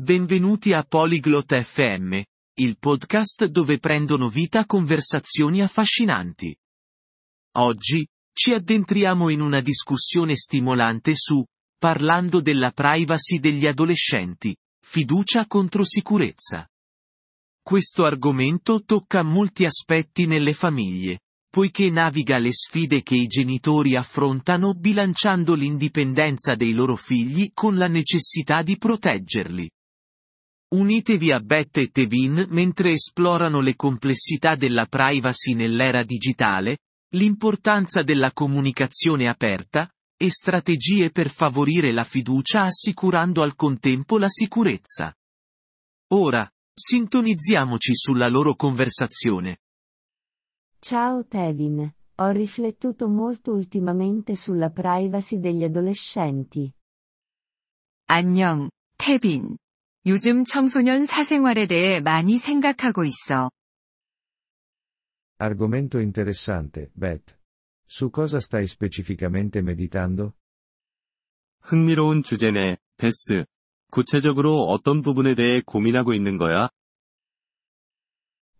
Benvenuti a Polyglot FM, il podcast dove prendono vita conversazioni affascinanti. Oggi, ci addentriamo in una discussione stimolante su, parlando della privacy degli adolescenti, fiducia contro sicurezza. Questo argomento tocca molti aspetti nelle famiglie, poiché naviga le sfide che i genitori affrontano bilanciando l'indipendenza dei loro figli con la necessità di proteggerli. Unitevi a Beth e Tevin mentre esplorano le complessità della privacy nell'era digitale, l'importanza della comunicazione aperta, e strategie per favorire la fiducia assicurando al contempo la sicurezza. Ora, sintonizziamoci sulla loro conversazione. Ciao Tevin, ho riflettuto molto ultimamente sulla privacy degli adolescenti. 안녕, Tevin. 요즘 청소년 사생활에 대해 많이 생각하고 있어. Argomento interessante, Beth. Su cosa stai specificamente meditando? 흥미로운 주제네, 베스. 구체적으로 어떤 부분에 대해 고민하고 있는 거야?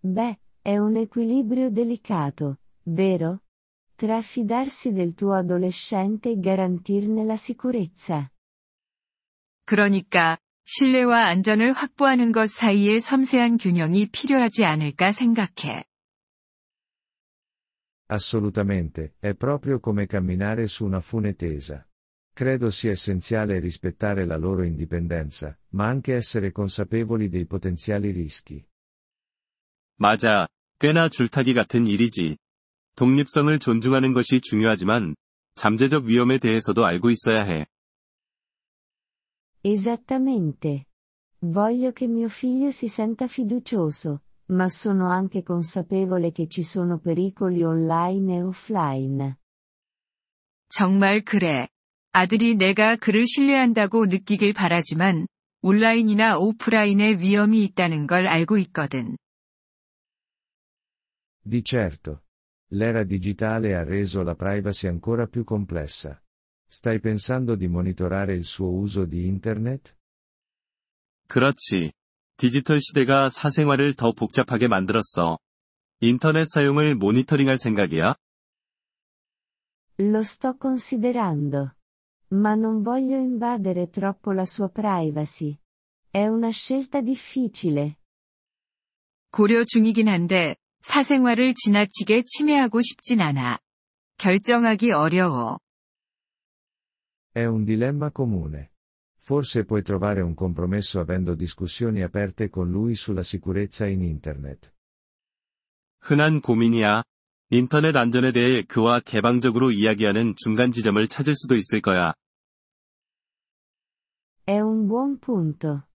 Beh, è un equilibrio delicato, vero? Tra fidarsi del tuo adolescente e garantirne la sicurezza. 그러니까 신뢰와 안전을 확보하는 것 사이에 섬세한 균형이 필요하지 않을까 생각해. Assolutamente, è proprio come camminare su una fune tesa. Credo sia essenziale rispettare la loro indipendenza, ma anche essere consapevoli dei potenziali rischi. 맞아, 꽤나 줄타기 같은 일이지. 독립성을 존중하는 것이 중요하지만, 잠재적 위험에 대해서도 알고 있어야 해. Esattamente. Voglio che mio figlio si senta fiducioso, ma sono anche consapevole che ci sono pericoli online e offline. 정말 그래. 아들이 내가 그를 신뢰한다고 느끼길 바라지만, 온라인이나 오프라인에 위험이 있다는 걸 알고 있거든. Di certo. L'era digitale ha reso la privacy ancora più complessa. Stai pensando di monitorare il suo uso di internet? 그렇지. 디지털 시대가 사생활을 더 복잡하게 만들었어. 인터넷 사용을 모니터링할 생각이야? Lo sto considerando. Ma non voglio invadere troppo la sua privacy. È una scelta difficile. 고려 중이긴 한데, 사생활을 지나치게 침해하고 싶진 않아. 결정하기 어려워. È un dilemma comune. Forse puoi trovare un compromesso avendo discussioni aperte con lui sulla sicurezza in internet. 흔한 고민이야. 인터넷 안전에 대해 그와 개방적으로 이야기하는 중간 지점을 찾을 수도 있을 거야. È un buon punto.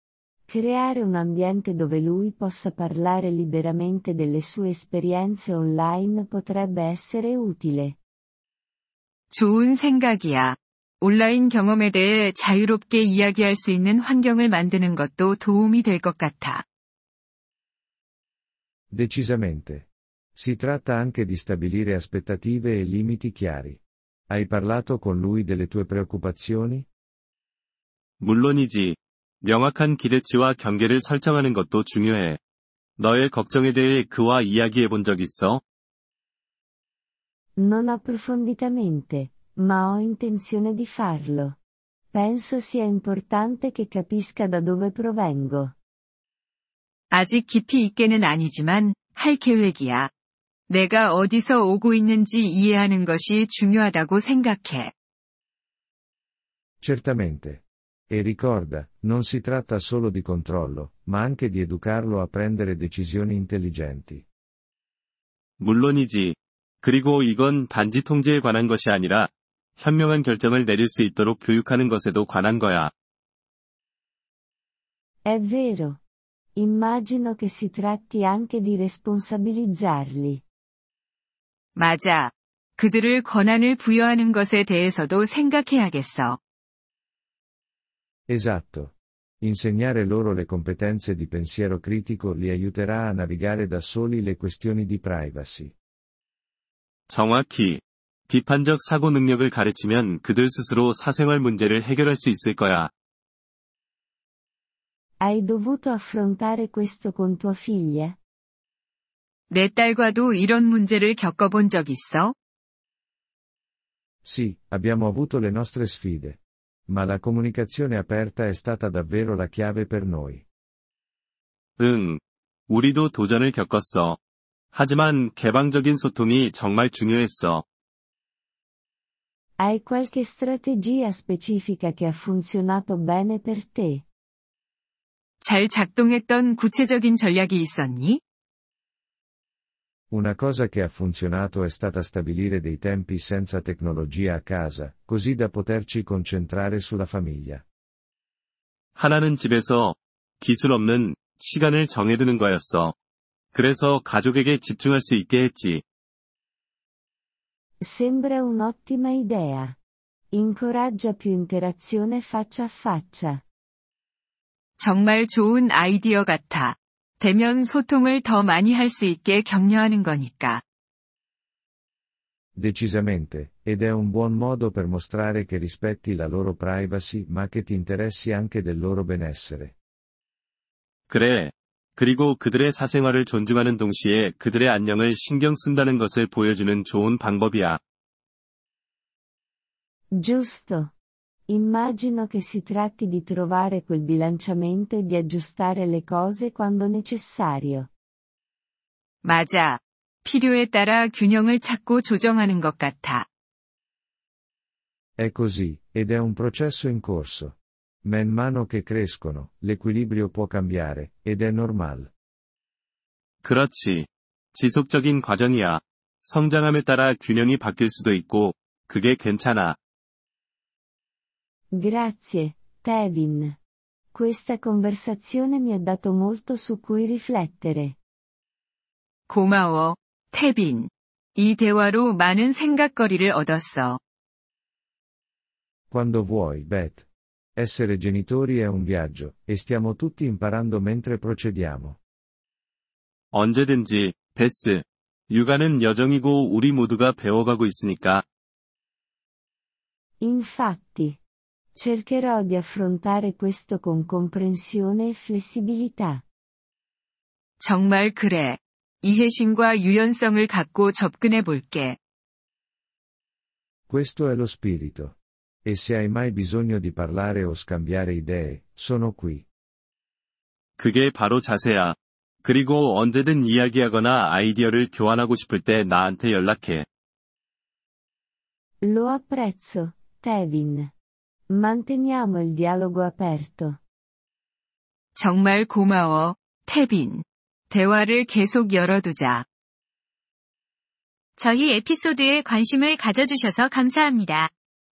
Creare un ambiente dove lui possa parlare liberamente delle sue esperienze online potrebbe essere utile. 좋은 생각이야. 온라인 경험에 대해 자유롭게 이야기할 수 있는 환경을 만드는 것도 도움이 될 것 같아. Decisamente. Si tratta anche di stabilire aspettative e limiti chiari. Hai parlato con lui delle tue preoccupazioni? 물론이지. 명확한 기대치와 경계를 설정하는 것도 중요해. 너의 걱정에 대해 그와 이야기해 본 적 있어? Non approfonditamente. Ma ho intenzione di farlo. Penso sia importante che capisca da dove provengo. 아직 깊이 있게는 아니지만, 할 계획이야. 내가 어디서 오고 있는지 이해하는 것이 중요하다고 생각해. Certamente. E ricorda, non si tratta solo di controllo, ma anche di educarlo a prendere decisioni intelligenti. 물론이지. 그리고 이건 단지 통제에 관한 것이 아니라, 현명한 결정을 내릴 수 있도록 교육하는 것에도 관한 거야. È vero. Immagino che si tratti anche di responsabilizzarli. 맞아. 그들을 권한을 부여하는 것에 대해서도 생각해야겠어. Esatto. Insegnare loro le competenze di pensiero critico li aiuterà a navigare da soli le questioni di privacy. 정확히. 비판적 사고 능력을 가르치면 그들 스스로 사생활 문제를 해결할 수 있을 거야. hai dovuto affrontare questo con tua figlia? 내 딸과도 이런 문제를 겪어본 적 있어? Sì, abbiamo avuto le nostre sfide. Ma la comunicazione aperta è stata davvero la chiave per noi. 응, 우리도 도전을 겪었어. 하지만 개방적인 소통이 정말 중요했어. Hai qualche strategia specifica che ha funzionato bene per te? 잘 작동했던 구체적인 전략이 있었니? Una cosa che ha funzionato è stata stabilire dei tempi senza tecnologia a casa, così da poterci concentrare sulla famiglia. 하나는 집에서 기술 없는 시간을 정해두는 거였어. 그래서 가족에게 집중할 수 있게 했지. Sembra un'ottima idea. Incoraggia più interazione faccia a faccia. 정말 좋은 아이디어 같아. 대면 소통을 더 많이 할 수 있게 격려하는 거니까. Decisamente, ed è un buon modo per mostrare che rispetti la loro privacy, ma che ti interessi anche del loro benessere. 그래. 그리고 그들의 사생활을 존중하는 동시에 그들의 안녕을 신경 쓴다는 것을 보여주는 좋은 방법이야. Giusto. Immagino che si tratti di trovare quel bilanciamento e di aggiustare le cose quando necessario. 맞아. 필요에 따라 균형을 찾고 조정하는 것 같아. È così, ed è un processo in corso. Man mano che crescono, l'equilibrio può cambiare, ed è normal. 그렇지. 지속적인 과정이야. 성장함에 따라 균형이 바뀔 수도 있고, 그게 괜찮아. Grazie, Tevin. Questa conversazione mi ha dato molto su cui riflettere. 고마워, Tevin. 이 대화로 많은 생각거리를 얻었어. Quando vuoi, Beth. Essere genitori è un viaggio, e stiamo tutti imparando mentre procediamo. 언제든지, 베스. 육아는 여정이고 우리 모두가 배워가고 있으니까. Infatti. Cercherò di affrontare questo con comprensione e flessibilità. 정말 그래. 이해심과 유연성을 갖고 접근해 볼게. Questo è lo spirito. E se hai mai bisogno di parlare o scambiare idee, sono qui. 그게 바로 자세야. 그리고 언제든 이야기하거나 아이디어를 교환하고 싶을 때 나한테 연락해. Lo apprezzo, Tevin. Manteniamo il dialogo aperto. 정말 고마워, 태빈. 대화를 계속 열어두자. 저희 에피소드에 관심을 가져주셔서 감사합니다.